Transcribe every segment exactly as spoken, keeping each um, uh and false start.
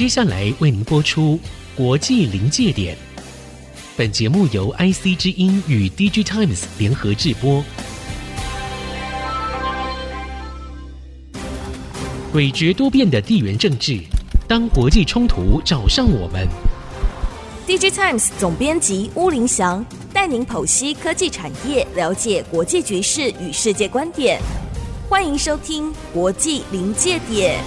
接下来为您播出国际临界点。本节目由 I C 之音与 Digitimes 联合制播。诡谲多变的地缘政治，当国际冲突找上我们。Digitimes 总编辑巫林祥带您剖析科技产业，了解国际局势与世界观点。欢迎收听《国际临界点》。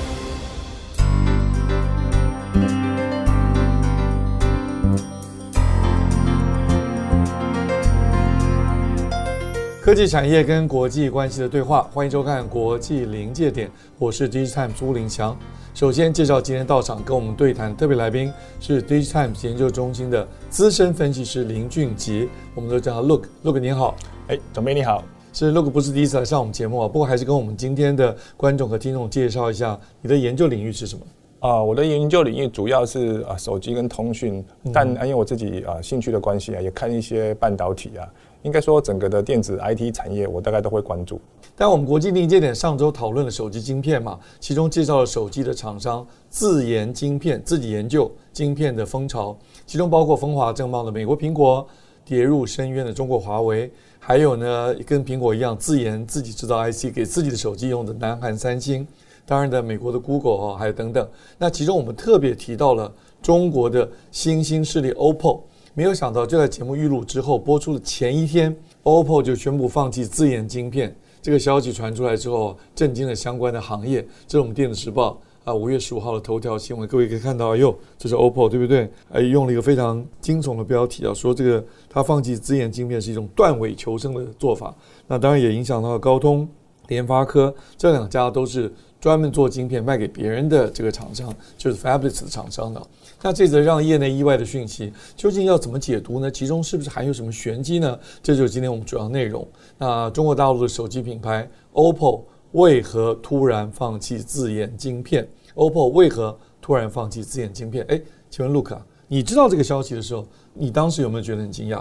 科技产业跟国际关系的对话，欢迎收看《国际临界点》，我是 Digitimes 朱林强。首先介绍今天到场跟我们对谈特别来宾是 Digitimes 研究中心的资深分析师林俊杰，我们都叫他 Luke。Luke 你好。哎，总编你好。是 Luke 不是第一次来上我们节目啊，不过还是跟我们今天的观众和听众介绍一下你的研究领域是什么。呃、我的研究领域主要是、呃、手机跟通讯，但因为我自己、呃、兴趣的关系啊，也看一些半导体啊。应该说整个的电子 I T 产业我大概都会关注。但我们国际临界点上周讨论了手机晶片嘛，其中介绍了手机的厂商自研晶片，自己研究晶片的风潮，其中包括风华正茂的美国苹果，跌入深渊的中国华为，还有呢跟苹果一样自研自己制造 I C 给自己的手机用的南韩三星，当然的美国的 Google、哦、还有等等。那其中我们特别提到了中国的新兴势力 O P P O，没有想到就在节目预录之后播出的前一天 O P P O 就宣布放弃自研晶片，这个消息传出来之后震惊了相关的行业。这是我们电子时报啊五月十五号的头条新闻，各位可以看到，哎呦，这是 O P P O 对不对？哎，用了一个非常惊悚的标题啊，说这个他放弃自研晶片是一种断尾求生的做法。那当然也影响到高通、联发科，这两家都是专门做晶片卖给别人的这个厂商，就是 Fabless 的厂商的。那这则让业内意外的讯息究竟要怎么解读呢？其中是不是还有什么玄机呢？这就是今天我们主要内容。那中国大陆的手机品牌 O P P O 为何突然放弃自研晶片 ？O P P O 为何突然放弃自研晶片？哎，请问 Luke， 你知道这个消息的时候，你当时有没有觉得很惊讶？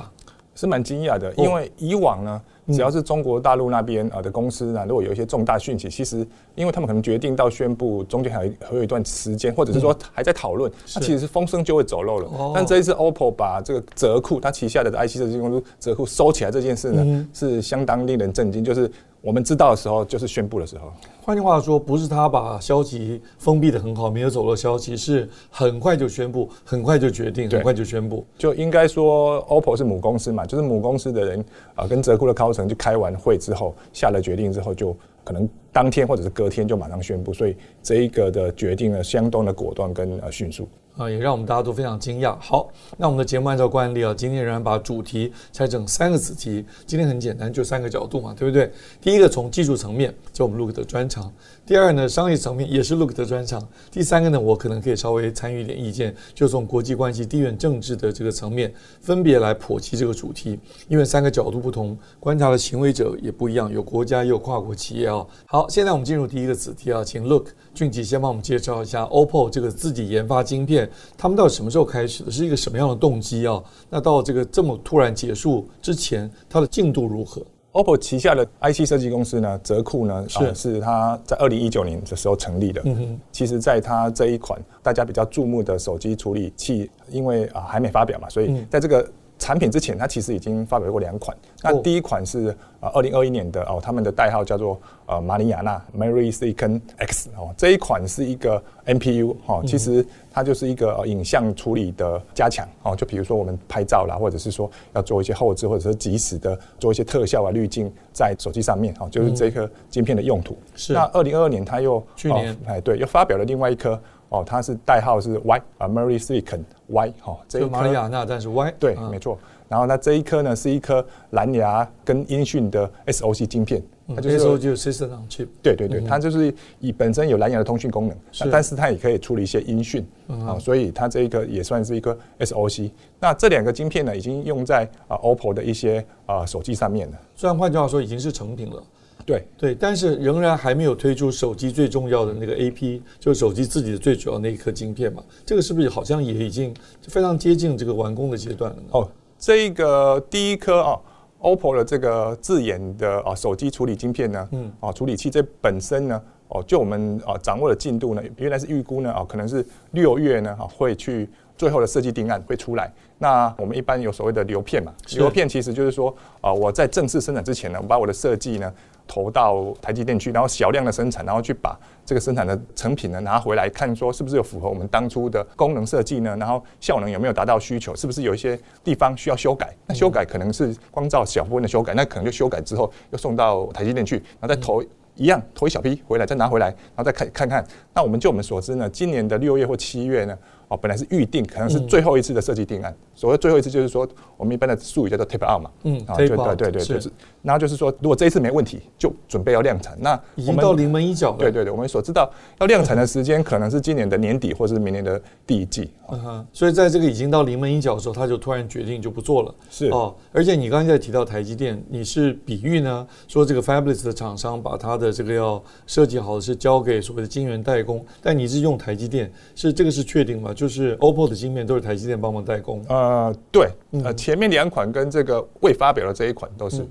是蛮惊讶的，因为以往呢，只要是中国大陆那边的公司呢，如果有一些重大讯息，其实因为他们可能决定到宣布中间还有一段时间，或者是说还在讨论，那其实是风声就会走漏了。哦、但这一次 O P P O 把这个折库，它旗下的 I C 设计公司折库收起来这件事呢，嗯、是相当令人震惊。就是我们知道的时候，就是宣布的时候。换句话说，不是他把消息封闭的很好，没有走漏消息，是很快就宣布，很快就决定，很快就宣布。就应该说 ，O P P O 是母公司嘛，就是母公司的人啊、呃，跟折库的高层就开完会之后，下了决定之后，就可能当天或者是隔天就马上宣布，所以这一个的决定呢，相当的果断跟、呃、迅速。啊，也让我们大家都非常惊讶。好，那我们的节目按照惯例啊，今天仍然把主题拆成三个子题。今天很简单，就三个角度嘛，对不对？第一个从技术层面，就我们 Luke 的专长；第二呢，商业层面也是 Luke 的专长；第三个呢，我可能可以稍微参与一点意见，就从国际关系、地缘政治的这个层面，分别来剖析这个主题。因为三个角度不同，观察的行为者也不一样，有国家也有跨国企业啊。好，现在我们进入第一个子题啊，请 Luke 俊杰先帮我们介绍一下 O P P O 这个自己研发晶片。他们到底什么时候开始的？是一个什么样的动机啊？那到这个这么突然结束之前，它的进度如何 ？O P P O 旗下的 I C 设计公司呢，折库呢，是、啊、是它在二零一九年的时候成立的。嗯、其实，在它这一款大家比较注目的手机处理器，因为啊还没发表嘛，所以在这个产品之前，它其实已经发表过两款。那第一款是呃二零二一年的哦，他们的代号叫做呃马里亚纳 （Mary Silicon X） 哦，这一款是一个 N P U 哈、哦，其实它就是一个、呃、影像处理的加强哦，就比如说我们拍照啦，或者是说要做一些后置，或者是即时的做一些特效啊滤镜在手机上面哦，就是这颗晶片的用途。是、嗯。那二零二二年它又去年、哦、哎对，又发表了另外一颗。哦，它是代号是 Y 啊 ，Mary Silicon Y 哈、哦，这一颗马里亚纳，但是 Y 对，啊、没错。然后那这一颗呢是一颗蓝牙跟音讯的 S O C 晶片，嗯、它就是 S O C System on Chip。对对对，嗯、它就是以本身有蓝牙的通讯功能，是但是它也可以处理一些音讯啊、嗯哦，所以它这一颗也算是一颗 S O C。那这两个晶片呢，已经用在啊、呃、O P P O 的一些啊、呃、手机上面了。虽然换句话说，已经是成品了。对对，但是仍然还没有推出手机最重要的那个 A P， 就是手机自己的最主要那一颗晶片嘛。这个是不是好像也已经非常接近这个完工的阶段了呢？哦，这个第一颗啊、哦、，O P P O 的这个自研的啊、哦、手机处理晶片呢，嗯，啊、哦、处理器这本身呢。哦，就我们啊掌握的进度呢，原来是预估呢啊，可能是六月呢啊会去最后的设计定案会出来。那我们一般有所谓的流片嘛，流片其实就是说啊，我在正式生产之前呢，我把我的设计呢投到台积电去，然后小量的生产，然后去把这个生产的成品呢拿回来看，说是不是有符合我们当初的功能设计呢？然后效能有没有达到需求？是不是有一些地方需要修改？那修改可能是光照小部分的修改，那可能就修改之后又送到台积电去，然后再投。一样投一小批回来，再拿回来，然后再看看看。那我们就我们所知呢，今年的六月或七月呢，哦，本来是预定，可能是最后一次的设计定案。嗯、所谓最后一次，就是说我们一般的术语叫做 tape out 嘛，嗯，啊，对对对对，就是，然后就是说，如果这一次没问题，就准备要量产。那已经到临门一脚了。对对对，我们所知道要量产的时间可能是今年的年底，或是明年的第一季。嗯哼，所以在这个已经到临门一脚的时候，他就突然决定就不做了。是哦，而且你刚才提到台积电，你是比喻呢，说这个 Fabless 的厂商把它的这个要设计好的是交给所谓的晶圆代工，但你是用台积电，是这个是确定吗？就是 O P P O 的晶片都是台积电帮忙代工。呃，对，嗯、呃，前面两款跟这个未发表的这一款都是。嗯、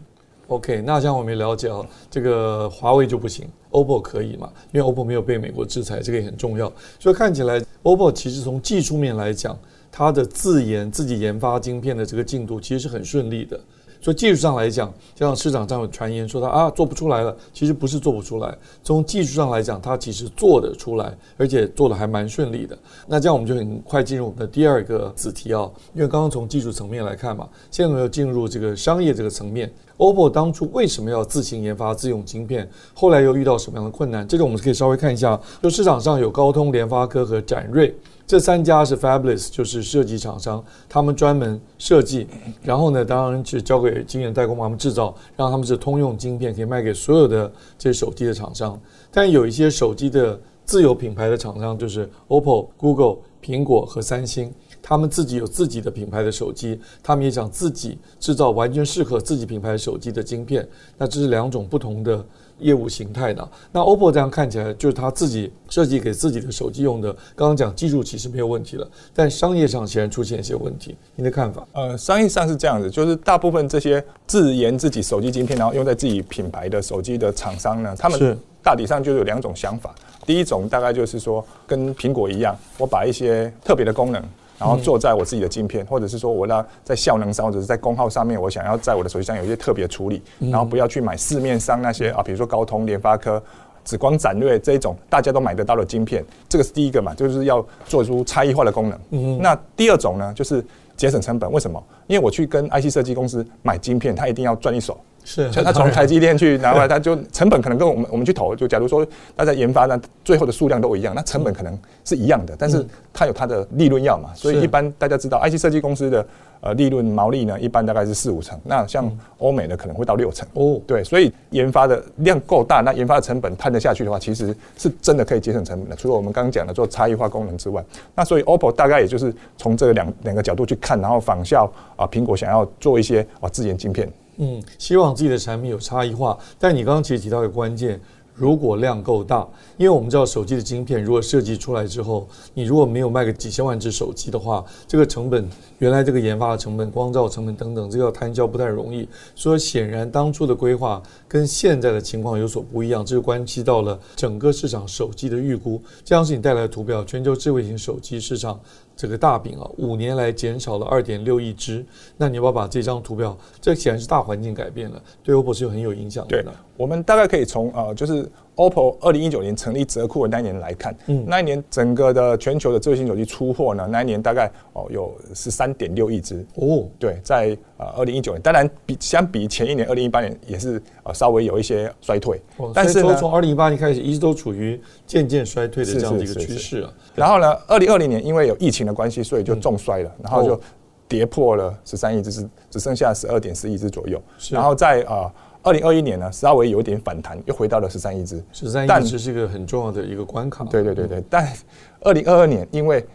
OK， 那像我们了解啊，这个华为就不行 ，O P P O 可以嘛？因为 O P P O 没有被美国制裁，这个也很重要。所以看起来 O P P O 其实从技术面来讲，它的自研自己研发晶片的这个进度其实是很顺利的。所以技术上来讲，加上市场上有传言说它啊做不出来了，其实不是做不出来。从技术上来讲，它其实做得出来，而且做得还蛮顺利的。那这样我们就很快进入我们的第二个子题啊，因为刚刚从技术层面来看嘛，现在我们要进入这个商业这个层面。O P P O 当初为什么要自行研发自用晶片？后来又遇到什么样的困难？这个我们可以稍微看一下。就市场上有高通、联发科和展锐。这三家是 Fabless， 就是设计厂商，他们专门设计，然后呢，当然是交给晶圆代工，他们制造，让他们是通用晶片，可以卖给所有的这些手机的厂商。但有一些手机的自有品牌的厂商，就是 O P P O、Google、苹果和三星，他们自己有自己的品牌的手机，他们也想自己制造完全适合自己品牌手机的晶片。那这是两种不同的业务形态的。那 O P P O 这样看起来就是他自己设计给自己的手机用的，刚刚讲技术其实没有问题了，但商业上显然出现一些问题，你的看法？呃，商业上是这样子，就是大部分这些自研自己手机晶片然后用在自己品牌的手机的厂商呢，他们大体上就有两种想法。第一种大概就是说跟苹果一样，我把一些特别的功能然后做在我自己的晶片，或者是说我让在效能上或者是在功耗上面，我想要在我的手机上有一些特别处理，然后不要去买市面上那些啊，比如说高通、联发科、紫光、展锐这一种大家都买得到的晶片。这个是第一个嘛，就是要做出差异化的功能。嗯、那第二种呢，就是节省成本。为什么？因为我去跟 I C 设计公司买晶片，他一定要赚一手。是，他从台积电去拿回来，他就成本可能跟我们我们去投，就假如说大家研发呢，最后的数量都一样，那成本可能是一样的，但是它有它的利润要嘛，所以一般大家知道 I C 设计公司的呃利润毛利呢，一般大概是四五成，那像欧美的可能会到六成哦，对，所以研发的量够大，那研发的成本摊得下去的话，其实是真的可以节省成本的。除了我们刚刚讲的做差异化功能之外，那所以 O P P O 大概也就是从这两两个角度去看，然后仿效啊苹果想要做一些啊自研晶片。嗯，希望自己的产品有差异化，但你刚刚其实提到一个关键，如果量够大，因为我们知道手机的晶片如果设计出来之后，你如果没有卖个几千万只手机的话，这个成本，原来这个研发的成本、光照成本等等，这个要摊销不太容易。所以显然当初的规划跟现在的情况有所不一样，这就关系到了整个市场手机的预估。这样是你带来的图表，全球智慧型手机市场这个大饼啊，五年来减少了 二点六亿只。那你要不要把这张图表，这显然是大环境改变了，对 O P P O 是很有影响的。对，我们大概可以从呃，就是 O P P O 二零一九年成立折库的那一年来看，嗯、那一年整个的全球的智慧型手机出货呢，那一年大概哦有 十三点六亿只哦，对，在呃二零一九年，当然比相比前一年二零一八年也是呃稍微有一些衰退，哦、但是呢，从二零一八年开始一直都处于渐渐衰退的这样的一个趋势啊。然后呢，二零二零年因为有疫情的关系，所以就重衰了，嗯、然后就跌破了十三亿只，只剩下 十二点四亿只左右。然后在啊、呃、二零二一年呢，稍微有一点反弹，又回到了十三亿只。十三亿只是一个很重要的一个关卡。对对对对，嗯、但二零二二年因为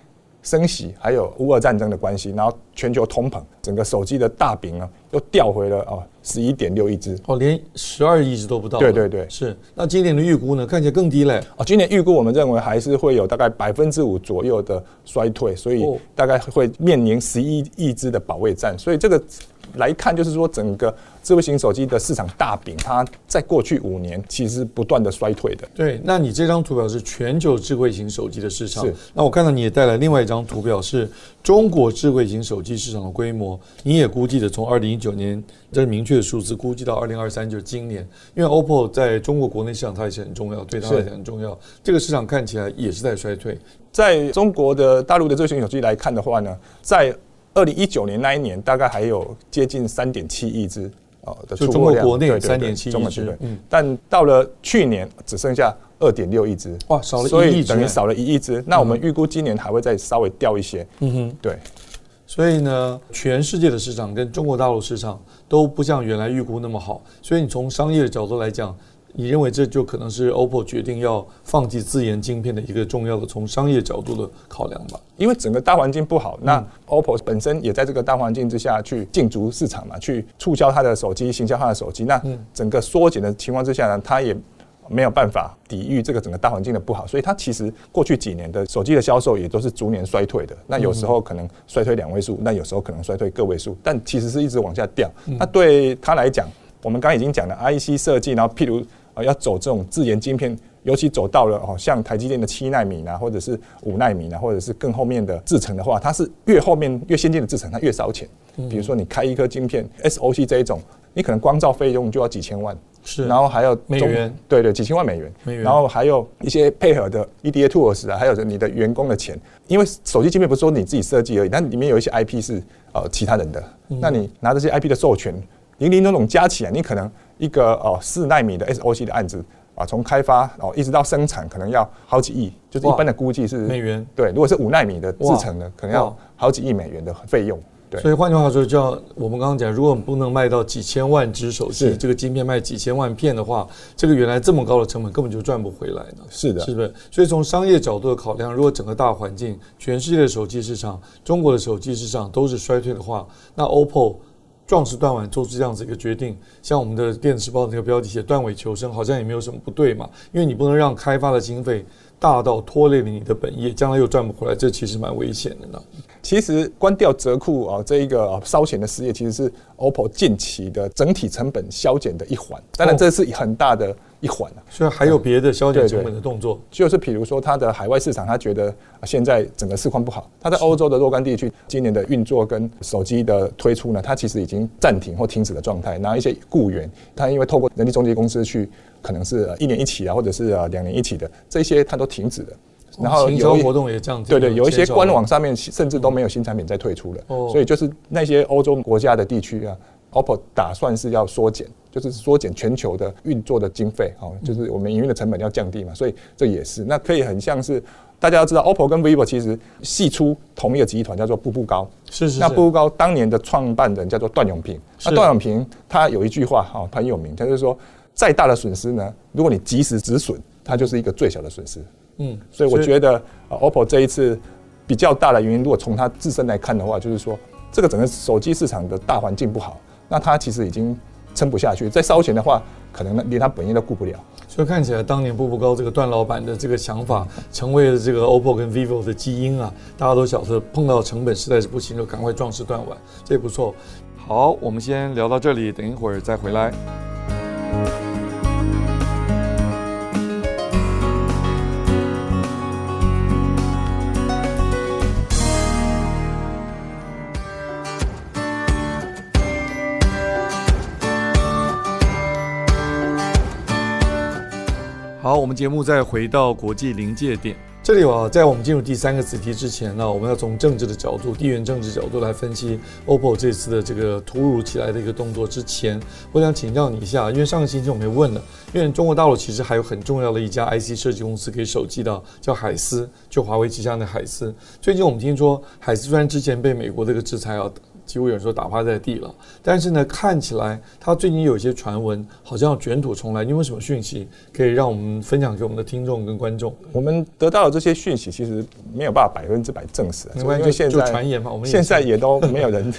升息还有乌俄战争的关系，然后全球通膨，整个手机的大饼呢又掉回了啊十一点六亿只，哦，连十二亿只都不到。对对对，是。那今年的预估呢，看起来更低嘞。啊，今年预估我们认为还是会有大概百分之五左右的衰退，所以大概会面临十一亿只的保卫战。所以这个来看，就是说整个智慧型手机的市场大饼，它在过去五年其实不断的衰退的。对，那你这张图表是全球智慧型手机的市场。是。那我看到你也带来另外一张图表是中国智慧型手机市场的规模，你也估计的从二零一九年，这是明确的数字，估计到二零二三就是今年。因为 O P P O 在中国国内市场它也是很重要，对它来讲很重要。这个市场看起来也是在衰退。在中国的大陆的智慧型手机来看的话呢，在二零一九年那一年，大概还有接近三点七亿只的出货量，就中国国内三点七亿只，但到了去年只剩下二点六亿只，哇，少了一亿只，所以等于少了一亿只。那我们预估今年还会再稍微掉一些，嗯哼，对。所以呢，全世界的市场跟中国大陆市场都不像原来预估那么好，所以你从商业的角度来讲，你认为这就可能是 O P P O 决定要放弃自研晶片的一个重要的从商业角度的考量吧？因为整个大环境不好，那 O P P O 本身也在这个大环境之下去竞逐市场嘛，去促销它的手机，行销它的手机。那整个缩减的情况之下呢，它也没有办法抵御这个整个大环境的不好，所以它其实过去几年的手机的销售也都是逐年衰退的。那有时候可能衰退两位数，那有时候可能衰退个位数，但其实是一直往下掉。那对它来讲，我们刚刚已经讲了 I C 设计，然后譬如要走这种自研晶片，尤其走到了像台积电的七奈米啊，或者是五奈米啊，或者是更后面的制程的话，它是越后面越先进的制程，它越烧钱。比如说你开一颗晶片 S O C 这一种，你可能光照费用就要几千万，是，然后还有美元，对对，几千万美元，美元，然后还有一些配合的 E D A tools 啊，还有你的员工的钱，因为手机晶片不是说你自己设计而已，但里面有一些 I P 是呃其他人的，嗯，那你拿这些 I P 的授权，零零总总加起来，你可能一个哦四奈米的 S O C 的案子啊，从开发哦一直到生产，可能要好几亿，就是一般的估计是美元。对，如果是五奈米的制程呢，可能要好几亿美元的费用。对，所以换句话说，就像我们刚刚讲，如果我们不能卖到几千万只手机，这个晶片卖几千万片的话，这个原来这么高的成本根本就赚不回来呢。是的，是不是？所以从商业角度的考量，如果整个大环境，全世界的手机市场、中国的手机市场都是衰退的话，那 O P P O。壮士断腕做出这样子一个决定，像我们的电子报那个标题写断尾求生，好像也没有什么不对嘛，因为你不能让开发的经费大到拖累了你的本业，将来又赚不回来，这其实蛮危险的呢。其实关掉折库啊，这一个啊烧钱的事业，其实是 O P P O 近期的整体成本削减的一环，当然这是很大的一环啊。所以还有别的削减成本的动作，嗯，对对，就是比如说它的海外市场，它觉得现在整个市况不好，它在欧洲的若干地区，今年的运作跟手机的推出呢，它其实已经暂停或停止的状态。然后一些雇员，它因为透过人力中介公司去，可能是一年一期啊，或者是两年一期的，这些它都停止了。然后营销活动也这样，对对，有一些官网上面甚至都没有新产品再推出了，哦，所以就是那些欧洲国家的地区啊 ，O P P O 打算是要缩减，就是缩减全球的运作的经费，哦，就是我们营运的成本要降低嘛，所以这也是那可以很像是大家要知道 ，O P P O 跟 vivo 其实系出同一个集团，叫做步步高。是是是。那步步高当年的创办人叫做段永平，那段永平他有一句话哈，哦，很有名，他就是说，再大的损失呢，如果你及时止损，它就是一个最小的损失。嗯，所以我觉得 O P P O 这一次比较大的原因，如果从它自身来看的话，就是说这个整个手机市场的大环境不好，那它其实已经撑不下去，再烧钱的话，可能连它本业都顾不了。所以看起来当年步步高这个段老板的这个想法，成为了这个 O P P O 跟 vivo 的基因啊，大家都晓得碰到成本实在是不行，就赶快壮士断腕，这也不错。好，我们先聊到这里，等一会儿再回来。好，我们节目再回到国际临界点。这里啊，在我们进入第三个子题之前呢，啊，我们要从政治的角度、地缘政治角度来分析 O P P O 这次的这个突如其来的一个动作之前，我想请教你一下，因为上个星期我们也问了，因为中国大陆其实还有很重要的一家 I C 设计公司给手机的，叫海思，就华为旗下的海思。最近我们听说，海思虽然之前被美国这个制裁啊，几乎有人说打趴在地了，但是呢，看起来他最近有一些传闻，好像要卷土重来。你有没有什么讯息可以让我们分享给我们的听众跟观众？我们得到的这些讯息其实没有办法百分之百证实，因为现在就传言嘛，我们现在也都没有人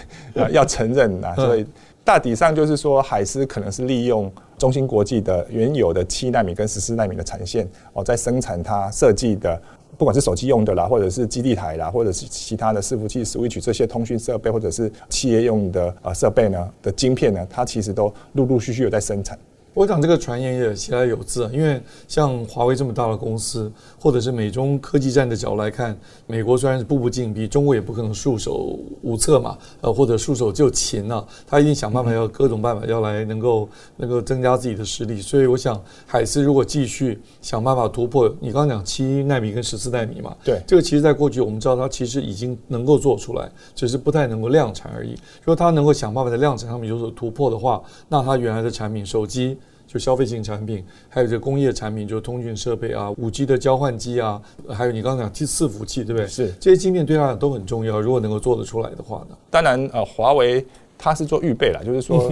要承认啦，所以大体上就是说，海思可能是利用中芯国际的原有的七奈米跟十四奈米的产线，哦，在生产它设计的，不管是手机用的啦，或者是基地台啦，或者是其他的伺服器、switch 这些通讯设备，或者是企业用的呃设备呢的晶片呢，它其实都陆陆续续有在生产。我讲这个传言也其来有自啊，因为像华为这么大的公司，或者是美中科技战的角度来看，美国虽然是步步进逼，中国也不可能束手无策嘛，呃或者束手就擒啊，他一定想办法要各种办法要来能够能够增加自己的实力。所以我想海思如果继续想办法突破，你刚刚讲七奈米跟十四奈米嘛，对，这个其实在过去我们知道它其实已经能够做出来，只是不太能够量产而已。如果它能够想办法在量产上面有所突破的话，那它原来的产品手机。就消费性产品，还有这工业产品，就通讯设备啊 ,五 G 的交换机啊，还有你刚刚讲伺服器，对不对？是，这些晶片对它都很重要，如果能够做得出来的话呢？当然呃华为它是做预备啦，就是说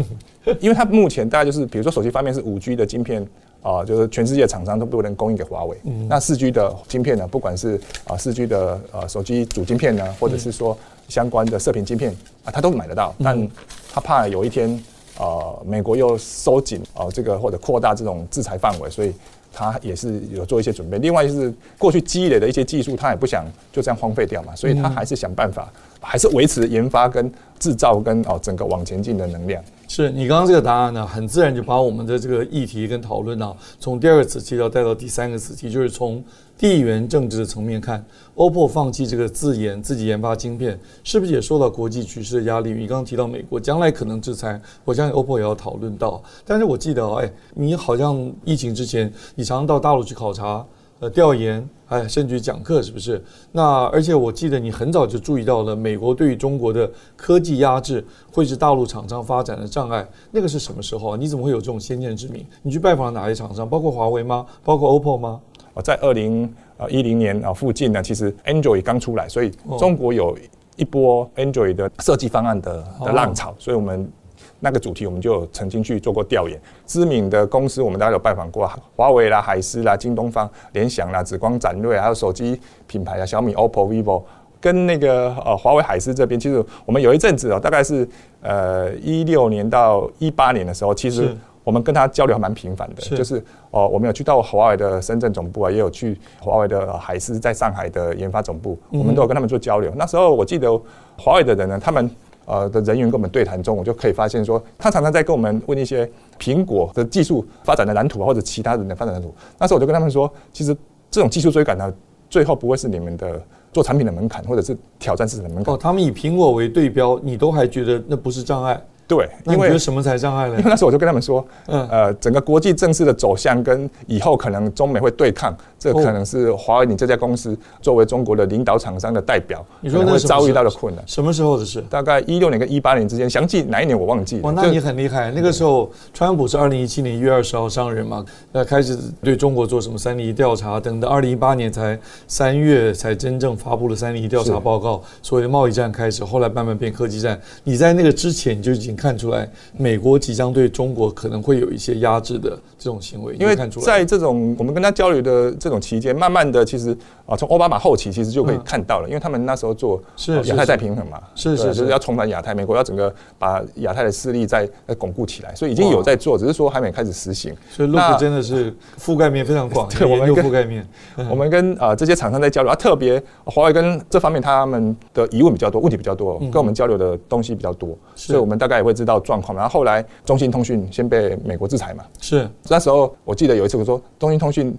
因为它目前大概就是比如说手机方面是 五 G 的晶片啊、呃，就是全世界厂商都不能供应给华为、嗯、那 四 G 的晶片呢，不管是啊、呃、四 G 的呃手机主晶片呢，或者是说相关的射频晶片啊，它都买得到、嗯、但它怕有一天呃，美国又收紧呃这个或者扩大这种制裁范围，所以他也是有做一些准备。另外就是过去积累的一些技术，他也不想就这样荒废掉嘛，所以他还是想办法，还是维持研发跟制造跟呃整个往前进的能量。是你刚刚这个答案呢，很自然就把我们的这个议题跟讨论啊，从第二个子题要带到第三个子题，就是从地缘政治的层面看 ，O P P O 放弃这个自研自己研发晶片，是不是也受到国际局势的压力？你刚刚提到美国将来可能制裁，我相信 O P P O 也要讨论到。但是我记得啊，哎，你好像疫情之前，你常常到大陆去考察、呃调研，哎，甚至讲课，是不是？那而且我记得你很早就注意到了，美国对于中国的科技压制会是大陆厂商发展的障碍。那个是什么时候啊？你怎么会有这种先见之明？你去拜访哪些厂商？包括华为吗？包括 O P P O 吗？在二零一零年啊附近呢，其实 Android 刚出来，所以中国有一波 Android 的设计方案的的浪潮，所以我们那个主题我们就有曾经去做过调研，知名的公司我们大家有拜访过，华为啦、海思啦、京东方、联想啦、紫光、展锐，还有手机品牌啊，小米、O P P O、vivo。跟那个呃华为海思这边，其实我们有一阵子哦，大概是呃一六年到一八年的时候，其实我们跟他交流还蛮频繁的，是就是哦、呃，我们有去到华为的深圳总部啊，也有去华为的、呃、海思在上海的研发总部，我们都有跟他们做交流。嗯、那时候我记得华为的人呢，他们呃的人员跟我们对谈中，我就可以发现说，他常常在跟我们问一些苹果的技术发展的蓝图啊，或者其他人的发展蓝图。那时候我就跟他们说，其实这种技术追赶呢，最后不会是你们的。做产品的门槛，或者是挑战市场的门槛。哦，他们以苹果为对标，你都还觉得那不是障碍？对，因为你觉得什么才障碍呢？因为那时候我就跟他们说，嗯、呃，整个国际政治的走向跟以后可能中美会对抗，这可能是华为你这家公司作为中国的领导厂商的代表，你说会遭遇到的困难。什么时候的事？大概一六年跟一八年之间，详细哪一年我忘记了。哇，那你很厉害。那个时候，川普是二零一七年一月二十号上任嘛，那开始对中国做什么三零一调查等等，二零一八年才三月才真正。发布了三零一调查报告，所谓的贸易战开始，后来慢慢变科技战。你在那个之前就已经看出来，美国即将对中国可能会有一些压制的这种行为。因为在这种我们跟他交流的这种期间，慢慢的其实啊，从奥巴马后期其实就可以看到了，嗯、因为他们那时候做亚太再平衡嘛，是是 是, 是，就是要重返亚太，美国要整个把亚太的势力再巩固起来，所以已经有在做，只是说还没开始实行。所以 Luke 真的是覆盖面非常广，对，我们覆盖面，我们跟啊、呃、这些厂商在交流，啊特别。华为跟这方面他们的疑问比较多，问题比较多，跟我们交流的东西比较多，所以我们大概也会知道状况。然后后来中兴通讯先被美国制裁嘛，是那时候我记得有一次我说中兴通讯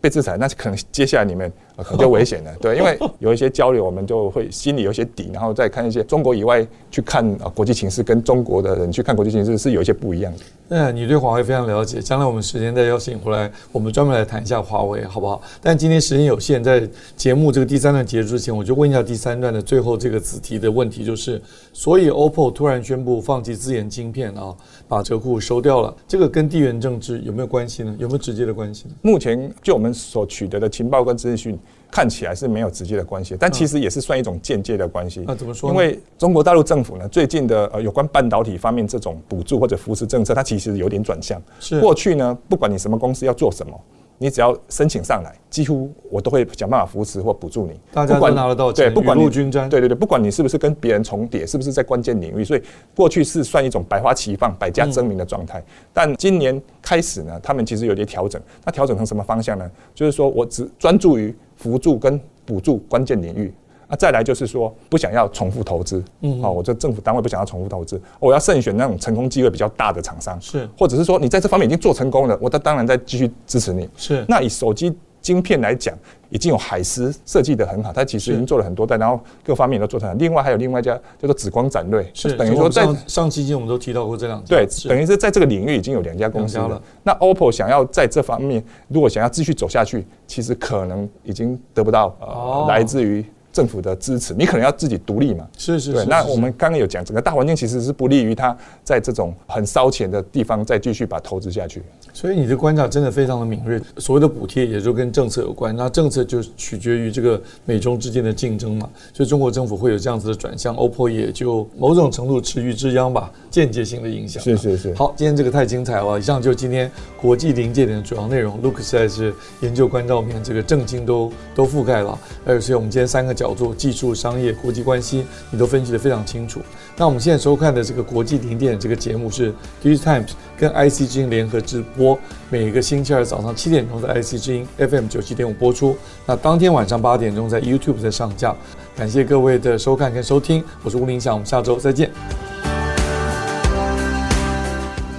被制裁，那可能接下来你们可能就危险了，对，因为有一些交流我们就会心里有一些底，然后再看一些中国以外去看国际情势，跟中国的人去看国际情势是有一些不一样的。嗯，你对华为非常了解，将来我们时间再邀请回来，我们专门来谈一下华为，好不好？但今天时间有限，在节目这个第三段结束之前，我就问一下第三段的最后这个子题的问题，就是所以 O P P O 突然宣布放弃自研晶片啊，把折库收掉了，这个跟地缘政治有没有关系呢？有没有直接的关系呢？目前就我们所取得的情报跟资讯。看起来是没有直接的关系，但其实也是算一种间接的关系。那、啊、怎么说呢？因为中国大陆政府呢，最近的、呃、有关半导体方面这种补助或者扶持政策，它其实有点转向。是过去呢，不管你什么公司要做什么，你只要申请上来，几乎我都会想办法扶持或补助你。大家都拿得到钱，对，不管你均沾，对对对，不管你是不是跟别人重叠，是不是在关键领域，所以过去是算一种百花齐放、百家争鸣的状态。嗯、但今年开始呢，他们其实有点调整。那调整成什么方向呢？就是说我只专注于扶助跟补助关键领域。啊、再来就是说，不想要重复投资，嗯，好、哦，我这政府单位不想要重复投资，我要慎选那种成功机会比较大的厂商，是，或者是说你在这方面已经做成功了，我当然再继续支持你，是。那以手机晶片来讲，已经有海思设计得很好，它其实已经做了很多代，然后各方面都做成。另外还有另外一家叫做紫光展锐，是等于说在上期间我们都提到过这两家，对，等于是在这个领域已经有两家公司了。那 O P P O 想要在这方面，如果想要继续走下去，其实可能已经得不到、呃哦、来自于政府的支持，你可能要自己独立嘛？是是是。那我们刚刚有讲，整个大环境其实是不利于他在这种很烧钱的地方再继续把投资下去。所以你的观察真的非常的敏锐。所谓的补贴也就跟政策有关，那政策就取决于这个美中之间的竞争嘛。所以中国政府会有这样子的转向 ，O P P O 也就某种程度池鱼之殃吧，间接性的影响。是是是。好，今天这个太精彩了。以上就今天国际临界点的主要内容。Luke 实在是研究关照面，这个政经都都覆盖了。而且我们今天三个角。做技术、商业、国际关系，你都分析得非常清楚。那我们现在收看的这个国际零点这个节目是 Digitimes 跟 I C 之音联合直播，每个星期二早上七点钟在 I C 之音 F M 九七点五播出。那当天晚上八点钟在 YouTube 再上架。感谢各位的收看跟收听，我是吴林翔，我们下周再见。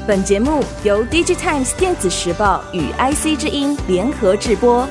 本节目由 Digitimes 电子时报与 I C 之音联合直播。